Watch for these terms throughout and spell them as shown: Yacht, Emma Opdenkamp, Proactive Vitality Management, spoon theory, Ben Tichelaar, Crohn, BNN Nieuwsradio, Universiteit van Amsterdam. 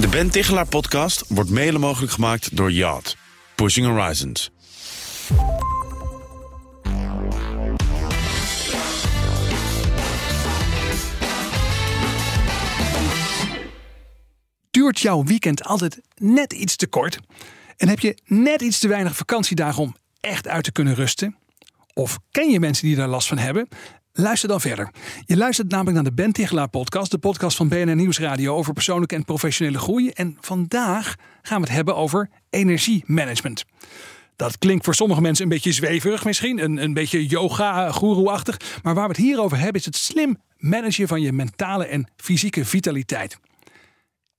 De Ben Tichelaar podcast wordt mede mogelijk gemaakt door Yacht. Pushing Horizons. Duurt jouw weekend altijd net iets te kort? En heb je net iets te weinig vakantiedagen om echt uit te kunnen rusten? Of ken je mensen die daar last van hebben? Luister dan verder. Je luistert namelijk naar de Ben Tichelaar podcast. De podcast van BNN Nieuwsradio over persoonlijke en professionele groei. En vandaag gaan we het hebben over energiemanagement. Dat klinkt voor sommige mensen een beetje zweverig misschien. Een beetje yoga-goeroe-achtig. Maar waar we het hier over hebben is het slim managen van je mentale en fysieke vitaliteit.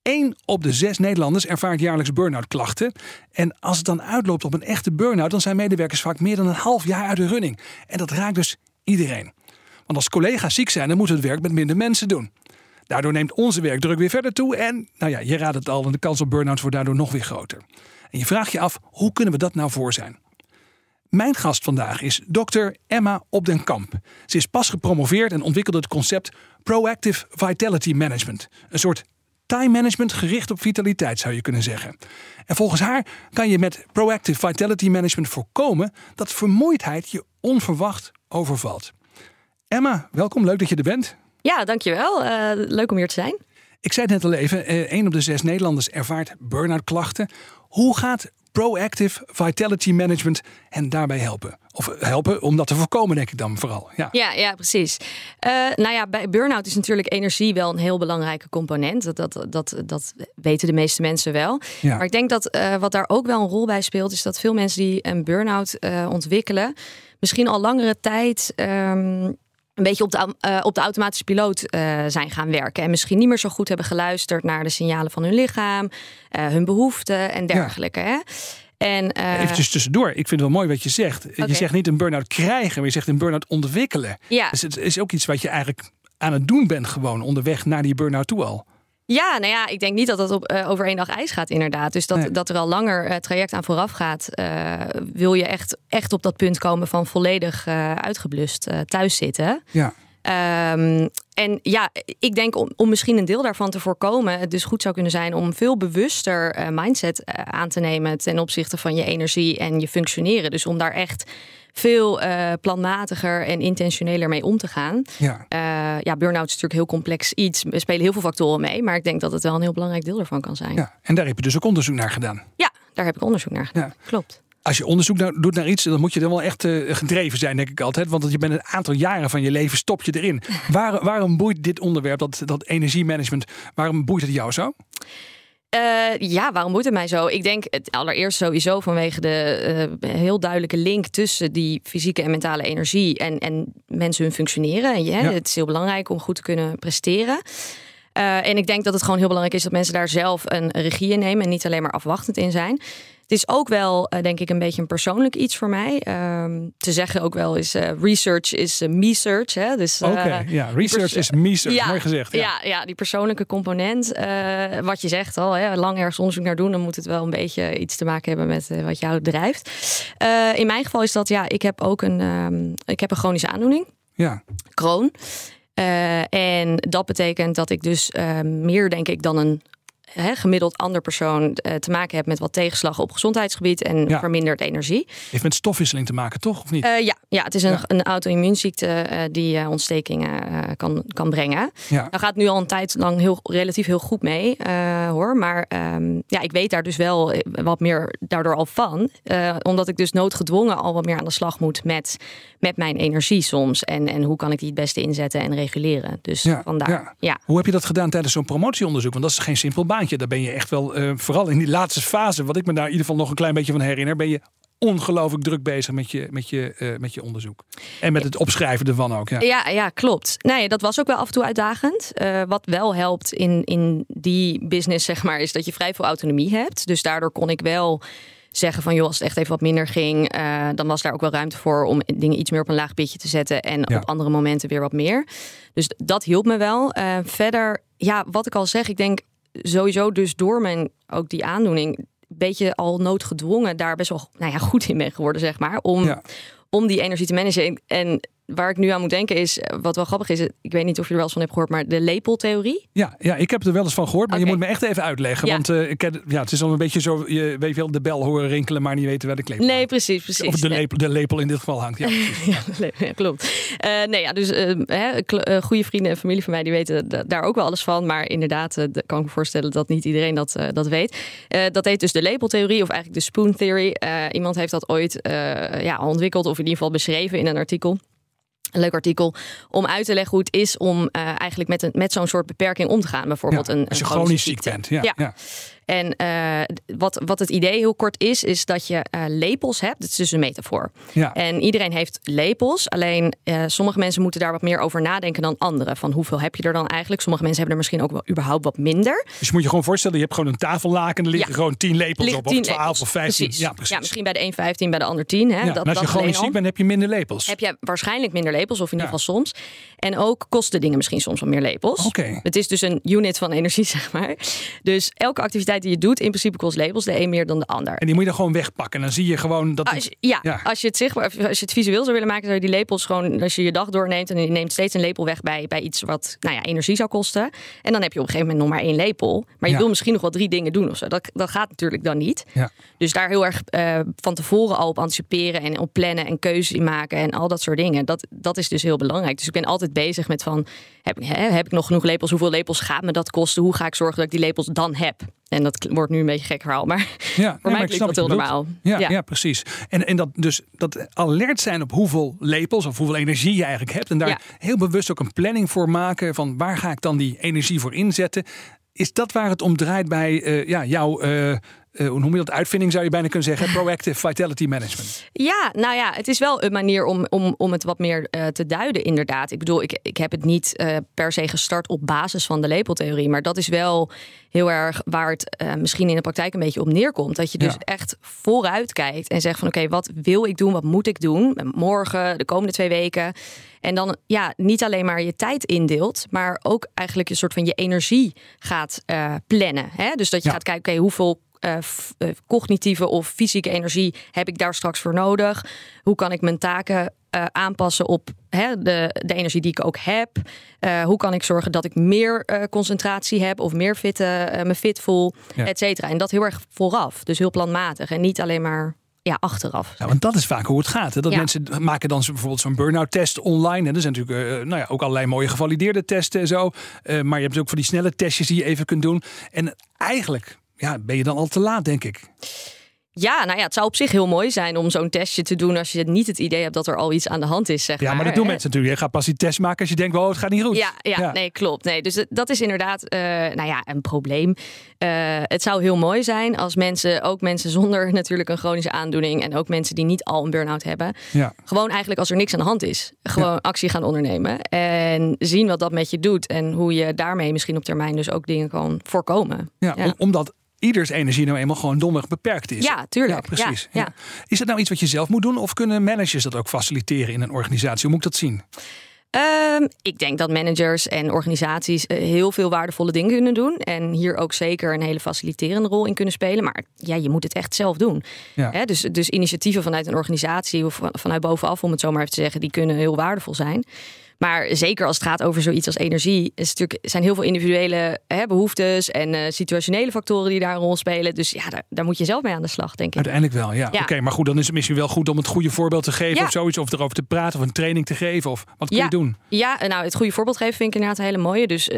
1 op de 6 Nederlanders ervaart jaarlijks burn-out klachten. En als het dan uitloopt op een echte burn-out, dan zijn medewerkers vaak meer dan een half jaar uit de running. En dat raakt dus iedereen. Want als collega's ziek zijn, dan moeten we het werk met minder mensen doen. Daardoor neemt onze werkdruk weer verder toe. En, je raadt het al, en de kans op burn-out wordt daardoor nog weer groter. En je vraagt je af, hoe kunnen we dat nou voor zijn? Mijn gast vandaag is dokter Emma Opdenkamp. Ze is pas gepromoveerd en ontwikkelde het concept Proactive Vitality Management. Een soort time management gericht op vitaliteit, zou je kunnen zeggen. En volgens haar kan je met Proactive Vitality Management voorkomen dat vermoeidheid je onverwacht overvalt. Emma, welkom. Leuk dat je er bent. Ja, dankjewel. Leuk om hier te zijn. Ik zei het net al even, 1 op de 6 Nederlanders ervaart burn-out klachten. Hoe gaat Proactive Vitality Management hen daarbij helpen? Of helpen om dat te voorkomen, denk ik dan vooral. Ja, precies. Bij burn-out is natuurlijk energie wel een heel belangrijke component. Dat weten de meeste mensen wel. Ja. Maar ik denk dat wat daar ook wel een rol bij speelt, is dat veel mensen die een burn-out ontwikkelen, misschien al langere tijd een beetje op de automatische piloot zijn gaan werken. En misschien niet meer zo goed hebben geluisterd naar de signalen van hun lichaam, hun behoeften en dergelijke. Ja. Hè? Even tussendoor, ik vind het wel mooi wat je zegt. Okay. Je zegt niet een burn-out krijgen, maar je zegt een burn-out ontwikkelen. Ja. Dus het is ook iets wat je eigenlijk aan het doen bent gewoon onderweg naar die burn-out toe al. Ja, ik denk niet dat dat over 1 dag ijs gaat inderdaad. Dus dat er al langer traject aan vooraf gaat, wil je echt op dat punt komen van volledig uitgeblust thuis zitten. Ja. Ik denk om misschien een deel daarvan te voorkomen, het dus goed zou kunnen zijn om veel bewuster mindset aan te nemen ten opzichte van je energie en je functioneren. Dus om daar echt veel planmatiger en intentioneler mee om te gaan. Ja. Burn-out is natuurlijk heel complex iets. Er spelen heel veel factoren mee, maar ik denk dat het wel een heel belangrijk deel ervan kan zijn. Ja, en daar heb je dus ook onderzoek naar gedaan? Ja, daar heb ik onderzoek naar gedaan, ja. Klopt. Als je onderzoek doet naar iets, dan moet je dan wel echt gedreven zijn, denk ik altijd. Want je bent een aantal jaren van je leven, stop je erin. Waarom boeit dit onderwerp, dat energiemanagement, waarom boeit het jou zo? Waarom moet het mij zo? Ik denk het allereerst sowieso vanwege de heel duidelijke link tussen die fysieke en mentale energie en mensen hun functioneren. Ja. Het is heel belangrijk om goed te kunnen presteren. En ik denk dat het gewoon heel belangrijk is dat mensen daar zelf een regie in nemen en niet alleen maar afwachtend in zijn. Het is ook wel, denk ik, een beetje een persoonlijk iets voor mij. Te zeggen ook wel is research is me-search. Research is me-search, ja, mooi gezegd. Ja. Ja, die persoonlijke component. Wat je zegt al, lang ergens onderzoek naar doen, dan moet het wel een beetje iets te maken hebben met wat jou drijft. In mijn geval is dat, ik heb ook een chronische aandoening. Ja. Crohn. En dat betekent dat ik dus meer, denk ik, dan een gemiddeld ander persoon te maken hebt met wat tegenslag op gezondheidsgebied en verminderd energie. Heeft met stofwisseling te maken, toch? Of niet? Het is een auto-immuunziekte die ontstekingen kan brengen. Ja. Nou gaat het nu al een tijd lang relatief heel goed mee, hoor. Maar ik weet daar dus wel wat meer daardoor al van. Omdat ik dus noodgedwongen al wat meer aan de slag moet met mijn energie soms. En hoe kan ik die het beste inzetten en reguleren. Dus vandaar. Ja. Ja. Hoe heb je dat gedaan tijdens zo'n promotieonderzoek? Want dat is geen simpel baan. Daar ben je echt wel, vooral in die laatste fase, wat ik me daar in ieder geval nog een klein beetje van herinner, ben je ongelooflijk druk bezig met je onderzoek. En met het opschrijven ervan ook. Ja, klopt. Nee, dat was ook wel af en toe uitdagend. Wat wel helpt in die business, zeg maar, is dat je vrij veel autonomie hebt. Dus daardoor kon ik wel zeggen van, joh, als het echt even wat minder ging, dan was daar ook wel ruimte voor om dingen iets meer op een laag pitje te zetten en op andere momenten weer wat meer. Dus dat hielp me wel. Verder, wat ik al zeg, ik denk sowieso dus door ook die aandoening, een beetje al noodgedwongen daar best wel goed in ben geworden, zeg maar. Om die energie te managen. En waar ik nu aan moet denken is, wat wel grappig is, ik weet niet of je er wel eens van hebt gehoord, maar de lepeltheorie. Ja, ik heb er wel eens van gehoord, maar okay. Je moet me echt even uitleggen. Ja. Want het is al een beetje zo, je weet wel, de bel horen rinkelen, maar niet weten waar de klepel hangt. Nee, precies. Of de lepel in dit geval hangt. Ja, ja klopt. Goede vrienden en familie van mij, die weten daar ook wel alles van. Maar inderdaad, kan ik me voorstellen dat niet iedereen dat weet. Dat heet dus de lepeltheorie, of eigenlijk de spoon theory. Iemand heeft dat ooit ontwikkeld, of in ieder geval beschreven in een artikel. Een leuk artikel om uit te leggen hoe het is om eigenlijk met zo'n soort beperking om te gaan. Bijvoorbeeld als je chronisch ziek bent. Ja. En wat het idee heel kort is dat je lepels hebt. Het is dus een metafoor. Ja. En iedereen heeft lepels. Alleen sommige mensen moeten daar wat meer over nadenken dan anderen. Van hoeveel heb je er dan eigenlijk? Sommige mensen hebben er misschien ook wel überhaupt wat minder. Dus je moet je gewoon voorstellen, je hebt gewoon een tafellaken. Er liggen gewoon 10 lepels op. Of 12 of 15. Precies. Ja, precies. Ja, misschien bij de een 15, bij de ander 10. Hè? Ja, en als je chronisch ziek bent, heb je minder lepels. Heb je waarschijnlijk minder lepels. Of in ieder geval soms. En ook kosten dingen misschien soms wat meer lepels. Okay. Het is dus een unit van energie, zeg maar. Dus elke activiteit die je doet, in principe kost labels de een meer dan de ander. En die moet je dan gewoon wegpakken. En dan zie je gewoon dat... Als je het visueel zou willen maken, zou je die lepels gewoon... Als je je dag doorneemt en je neemt steeds een lepel weg bij iets wat energie zou kosten. En dan heb je op een gegeven moment nog maar 1 lepel. Maar je wil misschien nog wel 3 dingen doen of zo. Dat gaat natuurlijk dan niet. Ja. Dus daar heel erg van tevoren al op anticiperen en op plannen en keuzes in maken en al dat soort dingen. Dat is dus heel belangrijk. Dus ik ben altijd bezig met van... Heb ik nog genoeg lepels? Hoeveel lepels gaat me dat kosten? Hoe ga ik zorgen dat ik die lepels dan heb? En dat wordt nu een beetje gek verhaal, maar voor mij klinkt dat heel normaal. Ja, precies. En dat alert zijn op hoeveel lepels of hoeveel energie je eigenlijk hebt. En daar heel bewust ook een planning voor maken van waar ga ik dan die energie voor inzetten. Is dat waar het om draait bij jouw... hoe noem je dat? Uitvinding zou je bijna kunnen zeggen. Proactive Vitality Management. Ja, het is wel een manier om het wat meer te duiden inderdaad. Ik bedoel, ik heb het niet per se gestart op basis van de lepeltheorie. Maar dat is wel heel erg waar het misschien in de praktijk een beetje op neerkomt. Dat je dus echt vooruit kijkt en zegt van oké, wat wil ik doen? Wat moet ik doen? Morgen, de komende 2 weken. En dan niet alleen maar je tijd indeelt, maar ook eigenlijk een soort van je energie gaat plannen. Hè? Dus dat je gaat kijken, oké, hoeveel cognitieve of fysieke energie heb ik daar straks voor nodig? Hoe kan ik mijn taken aanpassen op de energie die ik ook heb? Hoe kan ik zorgen dat ik meer concentratie heb of meer me fit voel, et cetera? En dat heel erg vooraf, dus heel planmatig en niet alleen maar... achteraf. Ja, want dat is vaak hoe het gaat. Hè? Dat mensen maken dan bijvoorbeeld zo'n burn-out test online. En er zijn natuurlijk ook allerlei mooie gevalideerde testen en zo. Maar je hebt ook van die snelle testjes die je even kunt doen. En eigenlijk ben je dan al te laat, denk ik. Ja, het zou op zich heel mooi zijn om zo'n testje te doen als je niet het idee hebt dat er al iets aan de hand is, zeg maar. Ja, maar dat doen mensen natuurlijk. Je gaat pas die test maken als je denkt, wow, het gaat niet goed. Ja. Nee, klopt. Nee, dus dat is inderdaad een probleem. Het zou heel mooi zijn als mensen, ook mensen zonder natuurlijk een chronische aandoening en ook mensen die niet al een burn-out hebben, gewoon eigenlijk als er niks aan de hand is, gewoon actie gaan ondernemen en zien wat dat met je doet en hoe je daarmee misschien op termijn dus ook dingen kan voorkomen. Ja. Omdat ieders energie nou eenmaal gewoon domweg beperkt is. Ja, tuurlijk. Ja, precies. Ja. Is dat nou iets wat je zelf moet doen? Of kunnen managers dat ook faciliteren in een organisatie? Hoe moet ik dat zien? Ik denk dat managers en organisaties heel veel waardevolle dingen kunnen doen. En hier ook zeker een hele faciliterende rol in kunnen spelen. Maar je moet het echt zelf doen. Ja. Hè? Dus initiatieven vanuit een organisatie of vanuit bovenaf, om het zo maar even te zeggen, die kunnen heel waardevol zijn. Maar zeker als het gaat over zoiets als energie, zijn heel veel individuele behoeftes en situationele factoren die daar een rol spelen. Dus daar moet je zelf mee aan de slag, denk ik. Uiteindelijk wel, ja. Oké, maar goed, dan is het misschien wel goed om het goede voorbeeld te geven of zoiets. Of erover te praten of een training te geven. Of wat kun je doen? Ja, het goede voorbeeld geven vind ik inderdaad een hele mooie. Dus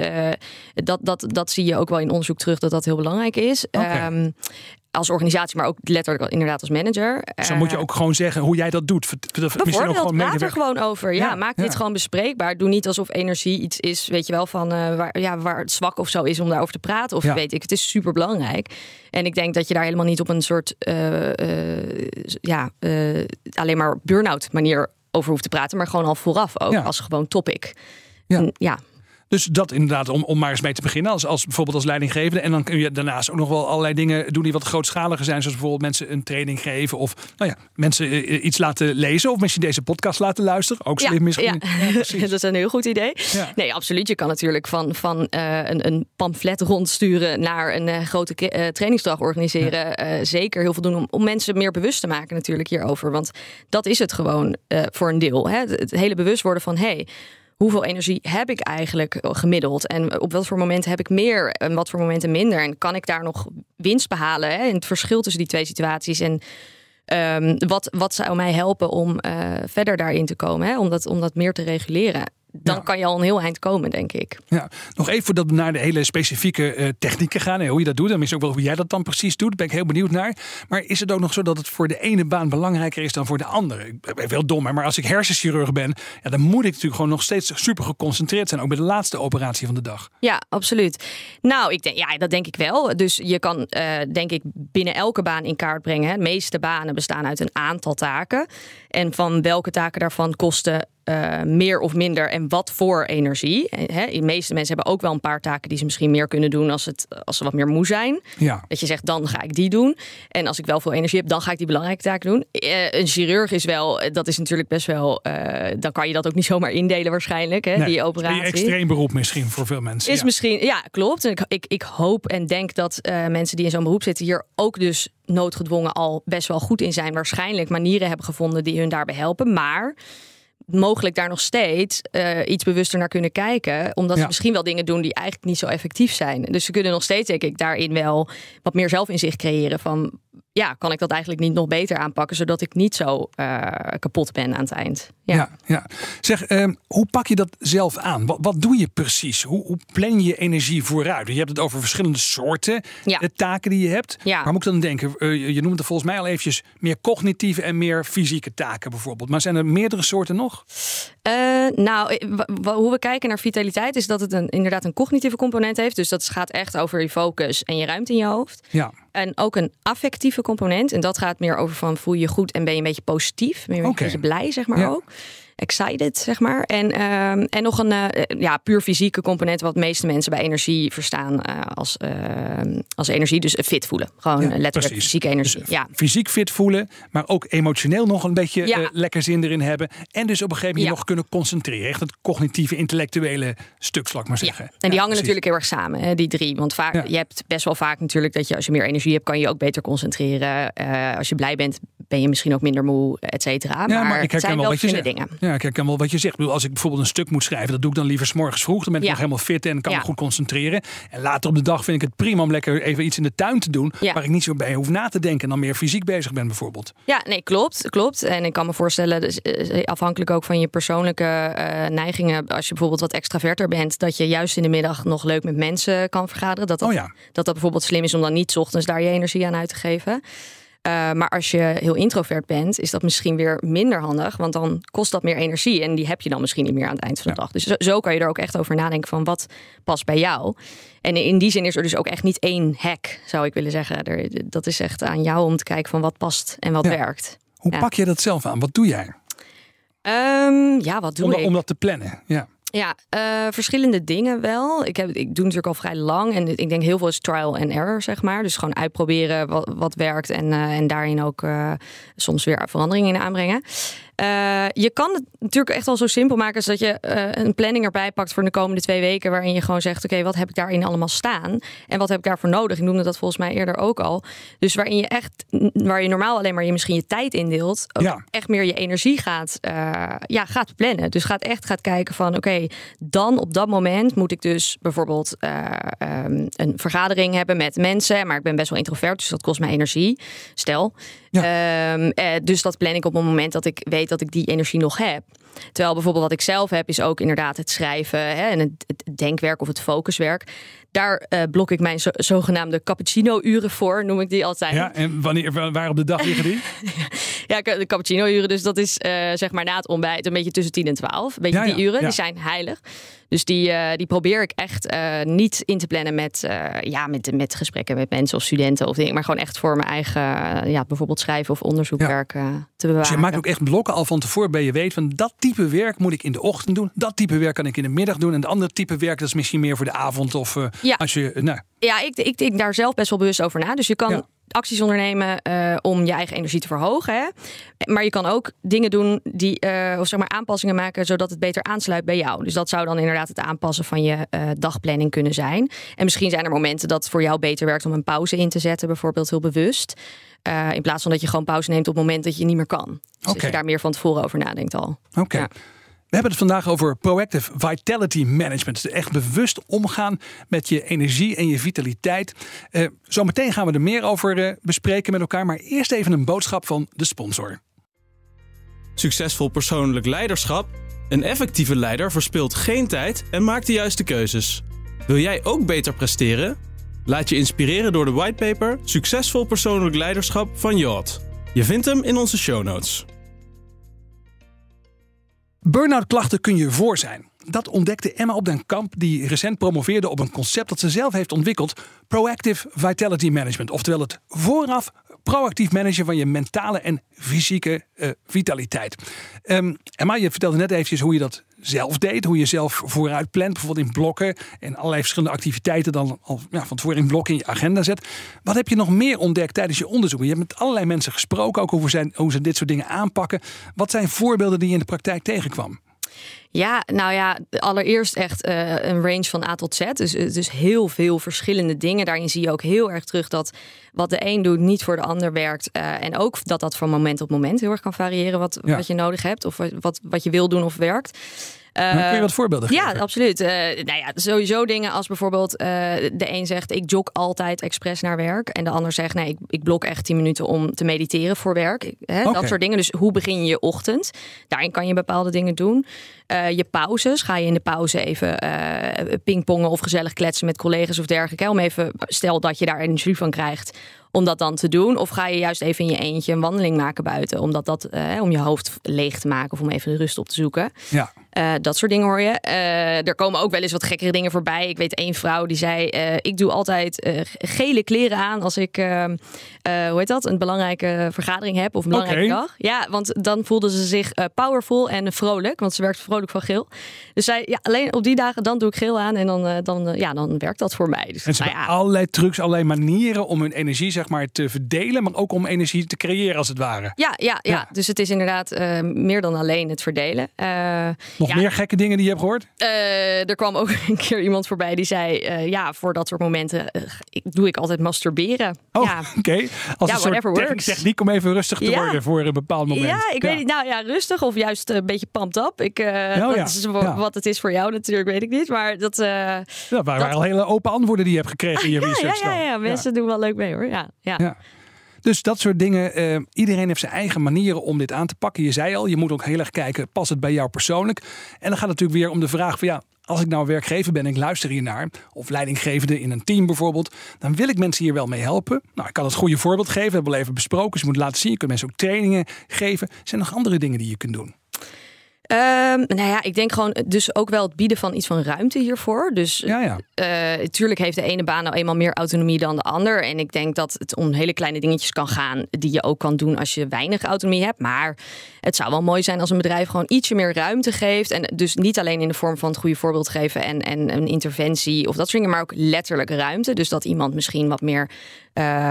dat zie je ook wel in onderzoek terug dat heel belangrijk is. Okay. Als organisatie, maar ook letterlijk inderdaad als manager. Dus dan moet je ook gewoon zeggen hoe jij dat doet. Bijvoorbeeld, praat er gewoon over. Ja, maak dit gewoon bespreekbaar. Doe niet alsof energie iets is, weet je wel, van waar het zwak of zo is om daarover te praten. Of weet ik, het is super belangrijk. En ik denk dat je daar helemaal niet op een soort alleen maar burn-out manier over hoeft te praten. Maar gewoon al vooraf ook als gewoon topic. Ja. Dus dat inderdaad, om maar eens mee te beginnen. Als bijvoorbeeld als leidinggevende. En dan kun je daarnaast ook nog wel allerlei dingen doen die wat grootschaliger zijn. Zoals bijvoorbeeld mensen een training geven. Of mensen iets laten lezen. Of misschien deze podcast laten luisteren. Ook slim misschien. Ja, dat is een heel goed idee. Ja. Nee, absoluut. Je kan natuurlijk van een pamflet rondsturen naar een grote trainingsdag organiseren. Ja. Zeker heel veel doen om mensen meer bewust te maken natuurlijk hierover. Want dat is het gewoon voor een deel. Hè? Het hele bewust worden van hoeveel energie heb ik eigenlijk gemiddeld? En op wat voor momenten heb ik meer en wat voor momenten minder? En kan ik daar nog winst behalen? Hè? En het verschil tussen die twee situaties. En wat zou mij helpen om verder daarin te komen? Hè? Om dat meer te reguleren. Dan kan je al een heel eind komen, denk ik. Ja. Nog even voordat we naar de hele specifieke technieken gaan. En hoe je dat doet. Dan is ook wel hoe jij dat dan precies doet. Daar ben ik heel benieuwd naar. Maar is het ook nog zo dat het voor de ene baan belangrijker is dan voor de andere? Ik ben heel dom, maar als ik hersenschirurg ben... Ja, dan moet ik natuurlijk gewoon nog steeds super geconcentreerd zijn. Ook bij de laatste operatie van de dag. Ja, absoluut. Nou, dat denk ik wel. Dus je kan, denk ik, binnen elke baan in kaart brengen. Hè. De meeste banen bestaan uit een aantal taken. En van welke taken daarvan kosten... meer of minder en wat voor energie. De meeste mensen hebben ook wel een paar taken die ze misschien meer kunnen doen als ze wat meer moe zijn. Ja. Dat je zegt, dan ga ik die doen. En als ik wel veel energie heb, dan ga ik die belangrijke taken doen. Een chirurg is dat is natuurlijk best wel... dan kan je dat ook niet zomaar indelen waarschijnlijk, hè, die operatie. Een extreem beroep misschien voor veel mensen. Is misschien, ja, klopt. En ik hoop en denk dat mensen die in zo'n beroep zitten hier ook dus noodgedwongen al best wel goed in zijn. Waarschijnlijk manieren hebben gevonden die hun daarbij helpen, maar... mogelijk daar nog steeds iets bewuster naar kunnen kijken. Omdat ze misschien wel dingen doen die eigenlijk niet zo effectief zijn. Dus ze kunnen nog steeds, denk ik, daarin wel wat meer zelfinzicht creëren. Van, kan ik dat eigenlijk niet nog beter aanpakken... zodat ik niet zo kapot ben aan het eind. Ja. Zeg, hoe pak je dat zelf aan? Wat doe je precies? Hoe plan je energie vooruit? Je hebt het over verschillende soorten taken die je hebt. Ja. Maar moet ik dan denken, je noemt er volgens mij al eventjes... meer cognitieve en meer fysieke taken bijvoorbeeld. Maar zijn er meerdere soorten nog? Hoe we kijken naar vitaliteit... is dat het inderdaad een cognitieve component heeft. Dus dat gaat echt over je focus en je ruimte in je hoofd. Ja. En ook een affectieve component. En dat gaat meer over van voel je goed en ben je een beetje positief. Ben je een beetje blij, zeg maar ook. Excited, zeg maar. En nog een puur fysieke component... wat de meeste mensen bij energie verstaan als energie. Dus fit voelen. Gewoon letterlijk fysieke energie. Dus fysiek fit voelen, maar ook emotioneel nog een beetje lekker zin erin hebben. En dus op een gegeven moment nog kunnen concentreren. Echt het cognitieve, intellectuele stuk, zal ik maar zeggen. Ja. En die hangen natuurlijk heel erg samen, hè, die drie. Want vaak, je hebt best wel vaak natuurlijk... dat je als je meer energie hebt, kan je ook beter concentreren. Als je blij bent, ben je misschien ook minder moe, et cetera. Ja, maar het zijn wel verschillende dingen. Ja, ik herken wel wat je zegt. Ik bedoel, als ik bijvoorbeeld een stuk moet schrijven... dat doe ik dan liever 's morgens vroeg. Dan ben ik nog helemaal fit en kan me goed concentreren. En later op de dag vind ik het prima om lekker even iets in de tuin te doen... waar ik niet zo bij hoef na te denken... en dan meer fysiek bezig ben bijvoorbeeld. Ja, nee, klopt. En ik kan me voorstellen, dus afhankelijk ook van je persoonlijke neigingen... als je bijvoorbeeld wat extraverter bent... dat je juist in de middag nog leuk met mensen kan vergaderen. Dat bijvoorbeeld slim is om dan niet 's ochtends daar je energie aan uit te geven... maar als je heel introvert bent, is dat misschien weer minder handig. Want dan kost dat meer energie. En die heb je dan misschien niet meer aan het eind van de dag. Dus zo kan je er ook echt over nadenken van wat past bij jou. En in die zin is er dus ook echt niet één hack, zou ik willen zeggen. Dat is echt aan jou om te kijken van wat past en wat werkt. Hoe pak je dat zelf aan? Wat doe jij? Wat doe ik? Om dat te plannen, Ja, verschillende dingen wel. Ik doe natuurlijk al vrij lang. En ik denk heel veel is trial and error, zeg maar. Dus gewoon uitproberen wat werkt. En daarin ook soms weer veranderingen in aanbrengen. Je kan het natuurlijk echt wel zo simpel maken... als dat je een planning erbij pakt voor de komende 2 weken... waarin je gewoon zegt, oké, wat heb ik daarin allemaal staan? En wat heb ik daarvoor nodig? Ik noemde dat volgens mij eerder ook al. Dus waar je normaal alleen maar misschien je tijd indeelt... echt meer je energie gaat plannen. Dus gaat kijken van, oké, dan op dat moment moet ik dus bijvoorbeeld... een vergadering hebben met mensen. Maar ik ben best wel introvert, dus dat kost mij energie. Stel... dus dat plan ik op het moment dat ik weet dat ik die energie nog heb. Terwijl bijvoorbeeld wat ik zelf heb is ook inderdaad het schrijven... en het denkwerk of het focuswerk. Daar blok ik mijn zogenaamde cappuccino-uren voor, noem ik die altijd. Ja, en waar op de dag liggen die? Ja, de cappuccino-uren, dus dat is zeg maar na het ontbijt... een beetje tussen 10 en 12. Die uren, die zijn heilig. Dus die probeer ik echt niet in te plannen met gesprekken met mensen of studenten of dingen. Maar gewoon echt voor mijn eigen, bijvoorbeeld schrijven of onderzoekwerk te bewaren. Dus je maakt ook echt blokken al van tevoren bij je weet van dat type werk moet ik in de ochtend doen. Dat type werk kan ik in de middag doen. En de andere type werk dat is misschien meer voor de avond of als je... Ja, ik denk daar zelf best wel bewust over na. Dus je kan acties ondernemen om je eigen energie te verhogen. Hè? Maar je kan ook dingen doen die of zeg maar aanpassingen maken zodat het beter aansluit bij jou. Dus dat zou dan inderdaad het aanpassen van je dagplanning kunnen zijn. En misschien zijn er momenten dat het voor jou beter werkt om een pauze in te zetten, bijvoorbeeld heel bewust. In plaats van dat je gewoon pauze neemt op het moment dat je niet meer kan. Dus dat je daar meer van tevoren over nadenkt al. Ja. We hebben het vandaag over Proactive Vitality Management. Echt bewust omgaan met je energie en je vitaliteit. Zometeen gaan we er meer over bespreken met elkaar. Maar eerst even een boodschap van de sponsor. Succesvol persoonlijk leiderschap? Een effectieve leider verspilt geen tijd en maakt de juiste keuzes. Wil jij ook beter presteren? Laat je inspireren door de whitepaper Succesvol persoonlijk leiderschap van Yacht. Je vindt hem in onze show notes. Burn-out klachten kun je voor zijn. Dat ontdekte Emma Opdenkamp, die recent promoveerde op een concept dat ze zelf heeft ontwikkeld: Proactive Vitality Management. Oftewel het vooraf proactief managen van je mentale en fysieke vitaliteit. Emma, je vertelde net eventjes hoe je dat zelf deed. Hoe je zelf vooruit plant, bijvoorbeeld in blokken. En allerlei verschillende activiteiten dan al van tevoren in blokken in je agenda zet. Wat heb je nog meer ontdekt tijdens je onderzoek? Je hebt met allerlei mensen gesproken, ook over hoe ze dit soort dingen aanpakken. Wat zijn voorbeelden die je in de praktijk tegenkwam? Ja, nou ja, allereerst echt een range van A tot Z. Dus heel veel verschillende dingen. Daarin zie je ook heel erg terug dat wat de een doet niet voor de ander werkt. En ook dat dat van moment op moment heel erg kan variëren wat je nodig hebt. Of wat je wil doen of werkt. Kun je wat voorbeelden geven? Ja, absoluut. Sowieso dingen als bijvoorbeeld de een zegt ik jog altijd expres naar werk. En de ander zegt nee, ik blok echt 10 minuten om te mediteren voor werk. Dat soort dingen. Dus hoe begin je je ochtend? Daarin kan je bepaalde dingen doen. Je pauzes. Ga je in de pauze even pingpongen of gezellig kletsen met collega's of dergelijke. Om even, stel dat je daar energie van krijgt, om dat dan te doen. Of ga je juist even in je eentje een wandeling maken buiten. Omdat dat om je hoofd leeg te maken of om even de rust op te zoeken. Ja. Dat soort dingen hoor je. Er komen ook wel eens wat gekkere dingen voorbij. Ik weet 1 vrouw die zei, ik doe altijd gele kleren aan als ik een belangrijke vergadering heb of een belangrijke dag. Ja, want dan voelde ze zich powerful en vrolijk, want ze werkt vrolijk van geel. Dus zij, alleen op die dagen, dan doe ik geel aan en dan werkt dat voor mij. Dus, en ze hebben allerlei trucs, allerlei manieren om hun energie zeg maar te verdelen, maar ook om energie te creëren als het ware. Ja. Dus het is inderdaad meer dan alleen het verdelen. Nog meer gekke dingen die je hebt gehoord? Er kwam ook een keer iemand voorbij die zei, voor dat soort momenten doe ik altijd masturberen. Als een soort techniek om even rustig te worden voor een bepaald moment. Ja, ik weet niet. Nou ja, rustig of juist een beetje pumped up. Wat het is voor jou natuurlijk, weet ik niet. Maar dat... dat waren al hele open antwoorden die je hebt gekregen in je research. Ja, mensen doen wel leuk mee hoor. Ja. Dus dat soort dingen, iedereen heeft zijn eigen manieren om dit aan te pakken. Je zei al, je moet ook heel erg kijken, past het bij jou persoonlijk? En dan gaat het natuurlijk weer om de vraag van als ik nou werkgever ben en ik luister hiernaar, of leidinggevende in een team bijvoorbeeld, dan wil ik mensen hier wel mee helpen. Nou, ik kan het goede voorbeeld geven, we hebben al even besproken. Dus je moet laten zien, je kunt mensen ook trainingen geven. Zijn er nog andere dingen die je kunt doen? Ik denk gewoon dus ook wel het bieden van iets van ruimte hiervoor. Dus natuurlijk heeft de ene baan nou eenmaal meer autonomie dan de ander. En ik denk dat het om hele kleine dingetjes kan gaan die je ook kan doen als je weinig autonomie hebt. Maar het zou wel mooi zijn als een bedrijf gewoon ietsje meer ruimte geeft. En dus niet alleen in de vorm van het goede voorbeeld geven en een interventie of dat soort dingen, maar ook letterlijk ruimte. Dus dat iemand misschien wat meer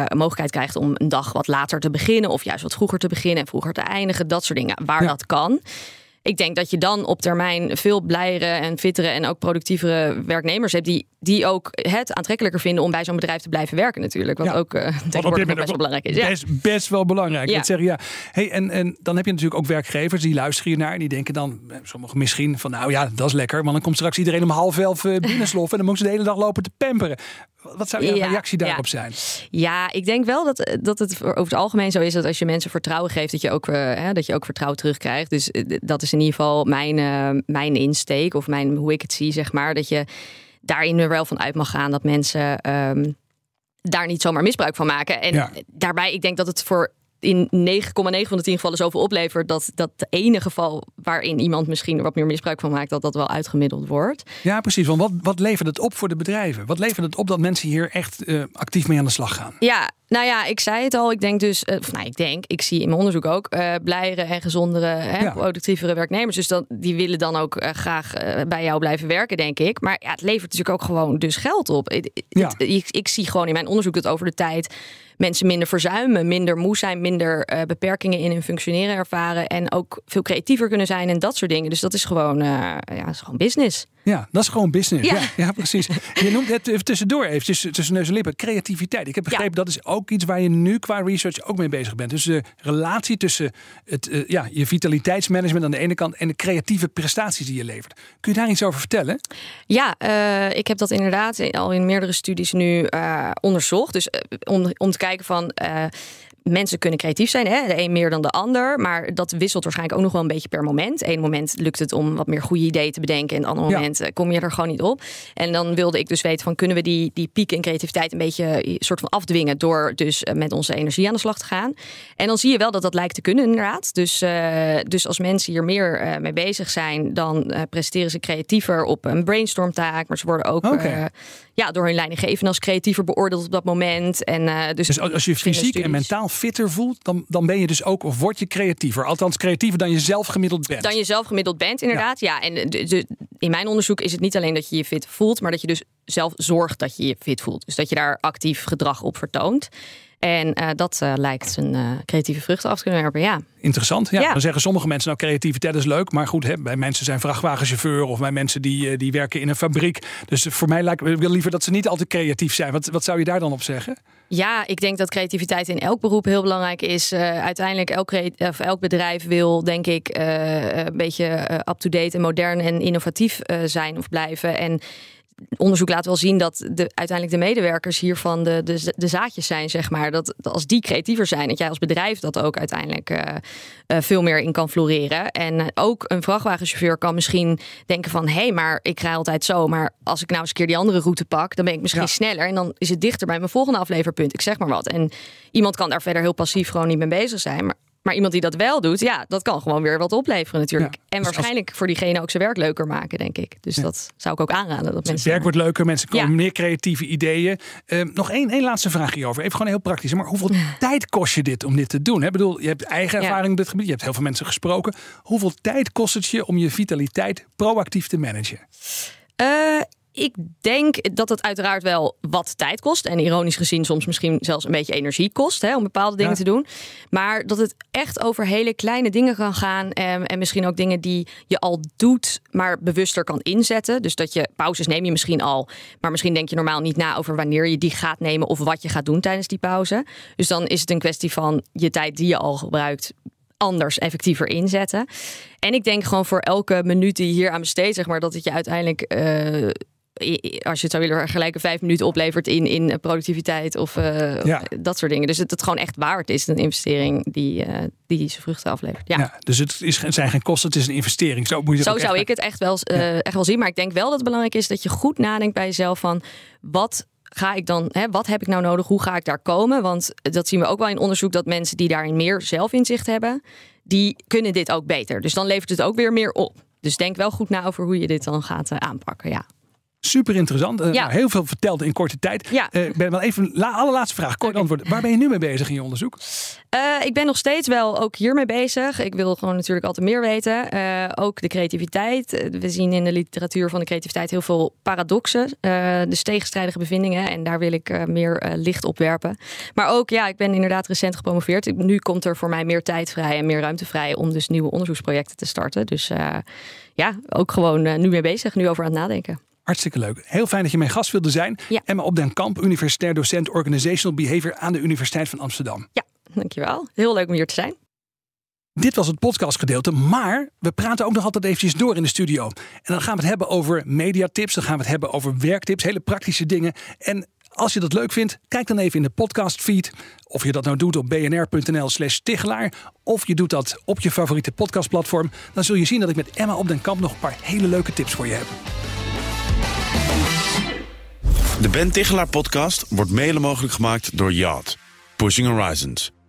mogelijkheid krijgt om een dag wat later te beginnen of juist wat vroeger te beginnen en vroeger te eindigen. Dat soort dingen, waar dat kan. Ik denk dat je dan op termijn veel blijere en fittere en ook productievere werknemers hebt die ook het aantrekkelijker vinden om bij zo'n bedrijf te blijven werken natuurlijk. Wat ook tegenwoordig best wel belangrijk is. Best wel belangrijk. Ja. Dat zeg je, en dan heb je natuurlijk ook werkgevers die luisteren hiernaar en die denken dan, sommigen misschien van dat is lekker, maar dan komt straks iedereen om 11:30 binnensloffen en dan moeten ze de hele dag lopen te pamperen. Wat zou jouw reactie daarop zijn? Ja, ik denk wel dat het over het algemeen zo is dat als je mensen vertrouwen geeft, dat je ook vertrouwen terugkrijgt. Dus dat is in ieder geval mijn insteek of hoe ik het zie, zeg maar. Dat je daarin er wel van uit mag gaan dat mensen daar niet zomaar misbruik van maken. En daarbij, ik denk dat het voor in 9,9 van de 10 gevallen zoveel oplevert dat het ene geval waarin iemand misschien wat meer misbruik van maakt, dat wel uitgemiddeld wordt. Ja, precies. Want wat levert het op voor de bedrijven? Wat levert het op dat mensen hier echt actief mee aan de slag gaan? Ja, Nou ja, ik zei het al. Ik denk dus, ik zie in mijn onderzoek ook blijere en gezondere, productievere werknemers. Dus die willen dan ook graag bij jou blijven werken, denk ik. Maar ja, het levert natuurlijk ook gewoon dus geld op. Ik zie gewoon in mijn onderzoek dat over de tijd mensen minder verzuimen, minder moe zijn, minder beperkingen in hun functioneren ervaren en ook veel creatiever kunnen zijn en dat soort dingen. Dus dat is gewoon, business. Ja, dat is gewoon business. Ja, ja precies. Je noemt het even tussendoor, even tussen neus en lippen, creativiteit. Ik heb begrepen dat is ook iets waar je nu qua research ook mee bezig bent. Dus de relatie tussen het, je vitaliteitsmanagement aan de ene kant en de creatieve prestaties die je levert. Kun je daar iets over vertellen? Ja, ik heb dat inderdaad al in meerdere studies nu onderzocht. Dus om te kijken van mensen kunnen creatief zijn, hè? De een meer dan de ander. Maar dat wisselt waarschijnlijk ook nog wel een beetje per moment. Eén moment lukt het om wat meer goede ideeën te bedenken. En het andere moment kom je er gewoon niet op. En dan wilde ik dus weten van kunnen we die piek in creativiteit een beetje soort van afdwingen door dus met onze energie aan de slag te gaan. En dan zie je wel dat dat lijkt te kunnen inderdaad. Dus als mensen hier meer mee bezig zijn, dan presteren ze creatiever op een brainstormtaak. Maar ze worden ook door hun leidinggevende als creatiever beoordeeld op dat moment. En, dus als je fysiek en mentaal fitter voelt, dan ben je dus ook, of word je creatiever. Althans creatiever dan je zelf gemiddeld bent. Dan je zelf gemiddeld bent, inderdaad. Ja. En in mijn onderzoek is het niet alleen dat je je fit voelt, maar dat je dus zelf zorgt dat je je fit voelt. Dus dat je daar actief gedrag op vertoont. En dat lijkt zijn creatieve vruchten af te kunnen werpen, ja. Interessant, ja. Dan zeggen sommige mensen, nou creativiteit is leuk. Maar goed, bij mensen zijn vrachtwagenchauffeur of bij mensen die werken in een fabriek. Dus voor mij lijkt ik wil liever dat ze niet altijd creatief zijn. Wat zou je daar dan op zeggen? Ja, ik denk dat creativiteit in elk beroep heel belangrijk is. Uiteindelijk elk bedrijf wil, denk ik, een beetje up-to-date en modern en innovatief zijn of blijven. En onderzoek laat wel zien dat uiteindelijk de medewerkers hiervan de zaadjes zijn, zeg maar. Dat als die creatiever zijn, dat jij als bedrijf dat ook uiteindelijk veel meer in kan floreren. En ook een vrachtwagenchauffeur kan misschien denken van, hé, maar ik rij altijd zo, maar als ik nou eens een keer die andere route pak, dan ben ik misschien sneller en dan is het dichter bij mijn volgende afleverpunt. Ik zeg maar wat. En iemand kan daar verder heel passief gewoon niet mee bezig zijn, maar iemand die dat wel doet, ja, dat kan gewoon weer wat opleveren natuurlijk. Ja, en dus waarschijnlijk voor diegene ook zijn werk leuker maken, denk ik. Dus dat zou ik ook aanraden. Dat mensen werk wordt leuker, mensen komen meer creatieve ideeën. Nog één laatste vraag hierover. Even gewoon heel praktisch. Maar hoeveel tijd kost je dit om dit te doen? Ik bedoel, je hebt eigen ervaring op dit gebied. Je hebt heel veel mensen gesproken. Hoeveel tijd kost het je om je vitaliteit proactief te managen? Ik denk dat het uiteraard wel wat tijd kost. En ironisch gezien soms misschien zelfs een beetje energie kost, hè, om bepaalde dingen te doen. Maar dat het echt over hele kleine dingen kan gaan. En misschien ook dingen die je al doet, maar bewuster kan inzetten. Dus dat je pauzes neem je misschien al. Maar misschien denk je normaal niet na over wanneer je die gaat nemen of wat je gaat doen tijdens die pauze. Dus dan is het een kwestie van je tijd die je al gebruikt anders, effectiever inzetten. En ik denk gewoon voor elke minuut die je hier aan besteedt, zeg maar, dat het je uiteindelijk als je het zou willen vergelijken, 5 minuten oplevert in productiviteit of dat soort dingen. Dus het gewoon echt waard is, een investering die zijn vruchten aflevert. Ja. Dus het zijn geen kosten, het is een investering. Zo zou ik het echt wel zien. Maar ik denk wel dat het belangrijk is dat je goed nadenkt bij jezelf van wat heb ik nou nodig? Hoe ga ik daar komen? Want dat zien we ook wel in onderzoek, dat mensen die daarin meer zelfinzicht hebben, die kunnen dit ook beter. Dus dan levert het ook weer meer op. Dus denk wel goed na over hoe je dit dan gaat aanpakken, ja. Super interessant. Heel veel verteld in korte tijd. Ik ben wel even allerlaatste vraag. Kort antwoorden. Waar ben je nu mee bezig in je onderzoek? Ik ben nog steeds wel ook hiermee bezig. Ik wil gewoon natuurlijk altijd meer weten. Ook de creativiteit. We zien in de literatuur van de creativiteit heel veel paradoxen. Dus tegenstrijdige bevindingen. En daar wil ik meer licht op werpen. Maar ook, ik ben inderdaad recent gepromoveerd. Nu komt er voor mij meer tijd vrij en meer ruimte vrij om dus nieuwe onderzoeksprojecten te starten. Dus ook gewoon nu mee bezig. Nu over aan het nadenken. Hartstikke leuk. Heel fijn dat je mijn gast wilde zijn. Ja. Emma Opdenkamp, universitair docent Organizational Behavior aan de Universiteit van Amsterdam. Ja, dankjewel. Heel leuk om hier te zijn. Dit was het podcastgedeelte, maar we praten ook nog altijd eventjes door in de studio. En dan gaan we het hebben over mediatips, dan gaan we het hebben over werktips, hele praktische dingen. En als je dat leuk vindt, kijk dan even in de podcastfeed. Of je dat nou doet op bnr.nl/Tichelaar... of je doet dat op je favoriete podcastplatform. Dan zul je zien dat ik met Emma Opdenkamp nog een paar hele leuke tips voor je heb. De Ben Tichelaar podcast wordt mede mogelijk gemaakt door Yacht. Pushing Horizons.